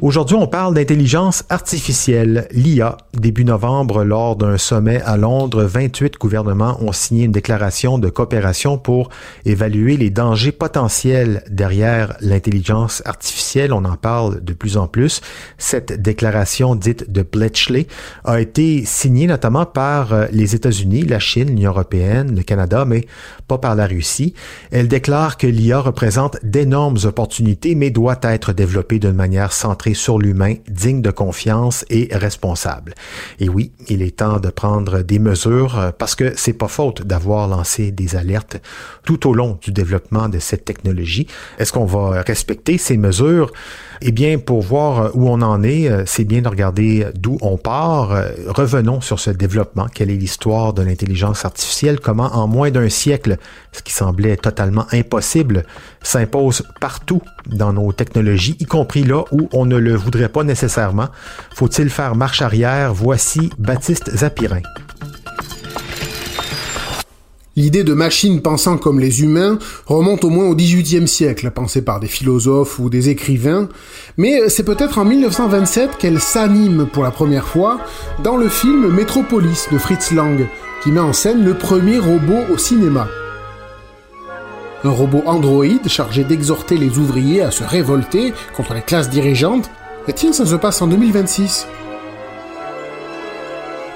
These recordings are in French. Aujourd'hui, on parle d'intelligence artificielle, l'IA. Début novembre, lors d'un sommet à Londres, 28 gouvernements ont signé une déclaration de coopération pour évaluer les dangers potentiels derrière l'intelligence artificielle. On en parle de plus en plus. Cette déclaration dite de Bletchley a été signée notamment par les États-Unis, la Chine, l'Union européenne, le Canada, mais pas par la Russie. Elle déclare que l'IA représente d'énormes opportunités, mais doit être développée d'une manière centrée sur l'humain, digne de confiance et responsable. Et oui, il est temps de prendre des mesures parce que c'est pas faute d'avoir lancé des alertes tout au long du développement de cette technologie. Est-ce qu'on va respecter ces mesures? Eh bien, pour voir où on en est, c'est bien de regarder d'où on part. Revenons sur ce développement. Quelle est l'histoire de l'intelligence artificielle? Comment, en moins d'un siècle, ce qui semblait totalement impossible, s'impose partout dans nos technologies, y compris là où on ne le voudrait pas nécessairement. Faut-il faire marche arrière? Voici Baptiste Zapirain. L'idée de machines pensant comme les humains remonte au moins au XVIIIe siècle, pensée par des philosophes ou des écrivains, mais c'est peut-être en 1927 qu'elle s'anime pour la première fois dans le film Metropolis de Fritz Lang, qui met en scène le premier robot au cinéma. Un robot androïde chargé d'exhorter les ouvriers à se révolter contre les classes dirigeantes. Et tiens, ça se passe en 2026.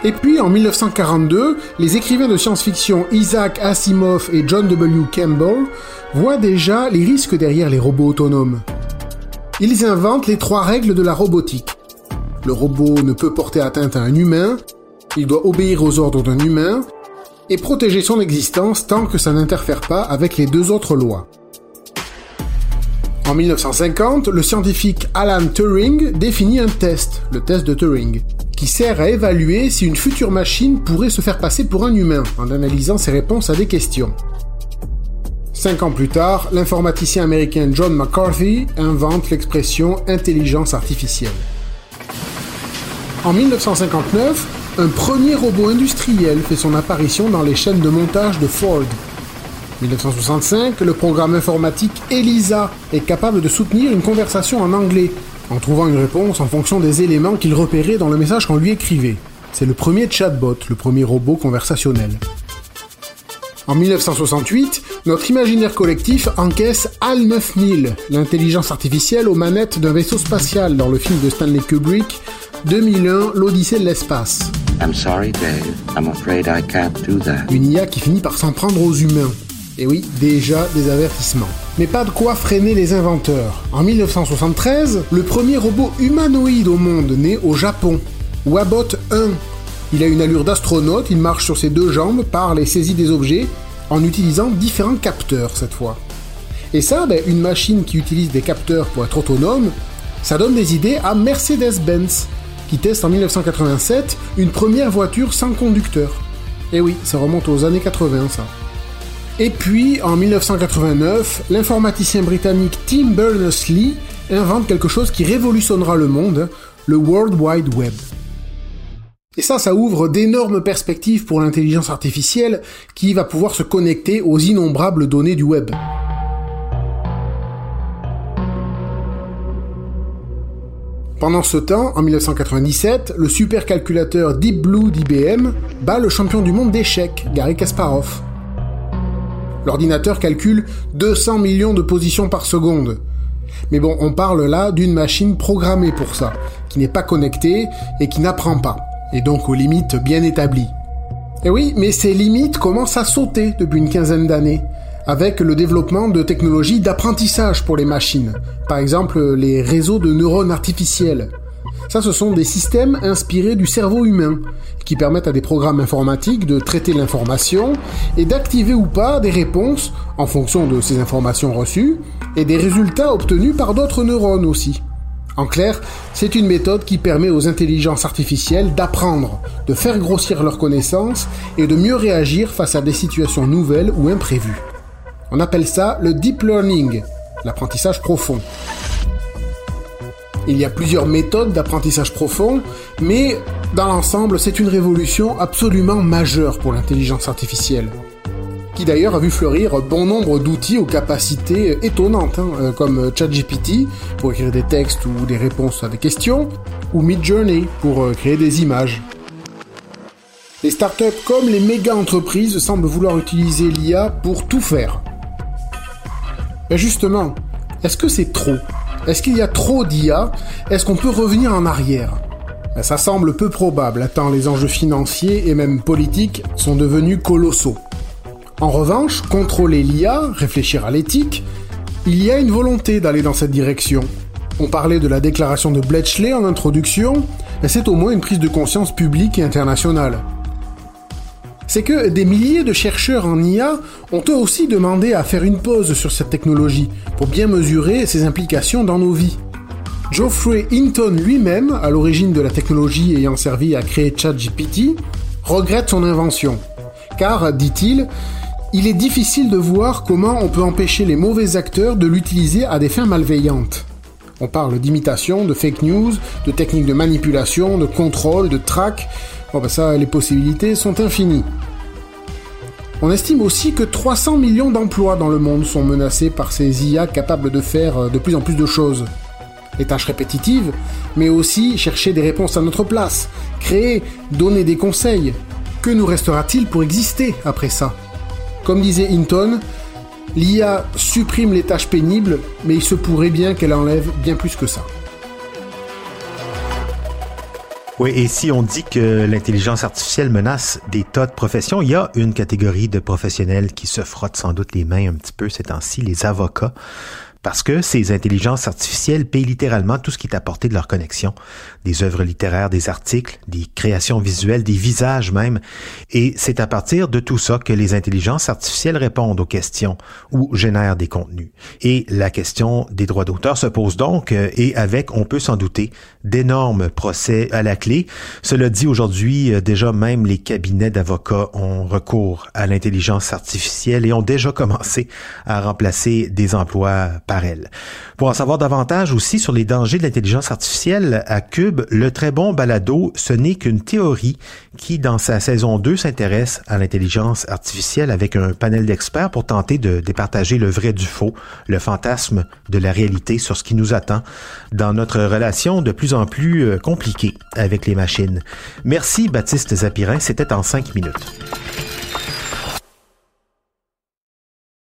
Et puis, en 1942, les écrivains de science-fiction Isaac Asimov et John W. Campbell voient déjà les risques derrière les robots autonomes. Ils inventent les 3 règles de la robotique. Le robot ne peut porter atteinte à un humain, il doit obéir aux ordres d'un humain, et protéger son existence tant que ça n'interfère pas avec les 2 autres lois. En 1950, le scientifique Alan Turing définit un test, le test de Turing, qui sert à évaluer si une future machine pourrait se faire passer pour un humain, en analysant ses réponses à des questions. 5 ans plus tard, l'informaticien américain John McCarthy invente l'expression « intelligence artificielle ». En 1959, un premier robot industriel fait son apparition dans les chaînes de montage de Ford. En 1965, le programme informatique ELIZA est capable de soutenir une conversation en anglais, en trouvant une réponse en fonction des éléments qu'il repérait dans le message qu'on lui écrivait. C'est le premier chatbot, le premier robot conversationnel. En 1968, notre imaginaire collectif encaisse HAL 9000, l'intelligence artificielle aux manettes d'un vaisseau spatial dans le film de Stanley Kubrick, 2001, l'Odyssée de l'espace. I'm sorry, Dave. I'm afraid I can't do that. Une IA qui finit par s'en prendre aux humains. Et oui, déjà des avertissements. Mais pas de quoi freiner les inventeurs. En 1973, le premier robot humanoïde au monde naît au Japon, Wabot 1. Il a une allure d'astronaute, il marche sur ses 2 jambes, parle et saisit des objets, en utilisant différents capteurs cette fois. Et ça, une machine qui utilise des capteurs pour être autonome, ça donne des idées à Mercedes-Benz, qui teste en 1987 une première voiture sans conducteur. Et oui, ça remonte aux années 80, ça. Et puis, en 1989, l'informaticien britannique Tim Berners-Lee invente quelque chose qui révolutionnera le monde, le World Wide Web. Et ça ouvre d'énormes perspectives pour l'intelligence artificielle qui va pouvoir se connecter aux innombrables données du web. Pendant ce temps, en 1997, le supercalculateur Deep Blue d'IBM bat le champion du monde d'échecs, Garry Kasparov. L'ordinateur calcule 200 millions de positions par seconde. Mais bon, on parle là d'une machine programmée pour ça, qui n'est pas connectée et qui n'apprend pas, et donc aux limites bien établies. Et oui, mais ces limites commencent à sauter depuis une quinzaine d'années, avec le développement de technologies d'apprentissage pour les machines, par exemple les réseaux de neurones artificiels. Ça, ce sont des systèmes inspirés du cerveau humain, qui permettent à des programmes informatiques de traiter l'information et d'activer ou pas des réponses en fonction de ces informations reçues et des résultats obtenus par d'autres neurones aussi. En clair, c'est une méthode qui permet aux intelligences artificielles d'apprendre, de faire grossir leurs connaissances et de mieux réagir face à des situations nouvelles ou imprévues. On appelle ça le deep learning, l'apprentissage profond. Il y a plusieurs méthodes d'apprentissage profond, mais dans l'ensemble, c'est une révolution absolument majeure pour l'intelligence artificielle, qui d'ailleurs a vu fleurir bon nombre d'outils aux capacités étonnantes, comme ChatGPT pour écrire des textes ou des réponses à des questions, ou MidJourney pour créer des images. Les startups comme les méga-entreprises semblent vouloir utiliser l'IA pour tout faire. Mais justement, est-ce que c'est trop ? Est-ce qu'il y a trop d'IA ? Est-ce qu'on peut revenir en arrière ? Ben, ça semble peu probable, tant les enjeux financiers et même politiques sont devenus colossaux. En revanche, contrôler l'IA, réfléchir à l'éthique, il y a une volonté d'aller dans cette direction. On parlait de la déclaration de Bletchley en introduction, mais c'est au moins une prise de conscience publique et internationale. C'est que des milliers de chercheurs en IA ont eux aussi demandé à faire une pause sur cette technologie pour bien mesurer ses implications dans nos vies. Geoffrey Hinton lui-même, à l'origine de la technologie ayant servi à créer ChatGPT, regrette son invention. Car, dit-il, il est difficile de voir comment on peut empêcher les mauvais acteurs de l'utiliser à des fins malveillantes. On parle d'imitation, de fake news, de techniques de manipulation, de contrôle, de track. Bon ben ça, les possibilités sont infinies. On estime aussi que 300 millions d'emplois dans le monde sont menacés par ces IA capables de faire de plus en plus de choses. Les tâches répétitives, mais aussi chercher des réponses à notre place, créer, donner des conseils. Que nous restera-t-il pour exister après ça ? Comme disait Hinton, l'IA supprime les tâches pénibles, mais il se pourrait bien qu'elle enlève bien plus que ça. Oui, et si on dit que l'intelligence artificielle menace des tas de professions, il y a une catégorie de professionnels qui se frottent sans doute les mains un petit peu ces temps-ci, les avocats, parce que ces intelligences artificielles payent littéralement tout ce qui est apporté de leur connexion. Des œuvres littéraires, des articles, des créations visuelles, des visages même. Et c'est à partir de tout ça que les intelligences artificielles répondent aux questions ou génèrent des contenus. Et la question des droits d'auteur se pose donc, et avec, on peut s'en douter, d'énormes procès à la clé. Cela dit, aujourd'hui, déjà même les cabinets d'avocats ont recours à l'intelligence artificielle et ont déjà commencé à remplacer des emplois par elle. Pour en savoir davantage aussi sur les dangers de l'intelligence artificielle, à Cube, le très bon balado Ce n'est qu'une théorie qui, dans sa saison 2, s'intéresse à l'intelligence artificielle avec un panel d'experts pour tenter de départager le vrai du faux, le fantasme de la réalité sur ce qui nous attend dans notre relation de plus en plus compliquée avec les machines. Merci Baptiste Zapirain, c'était en 5 minutes.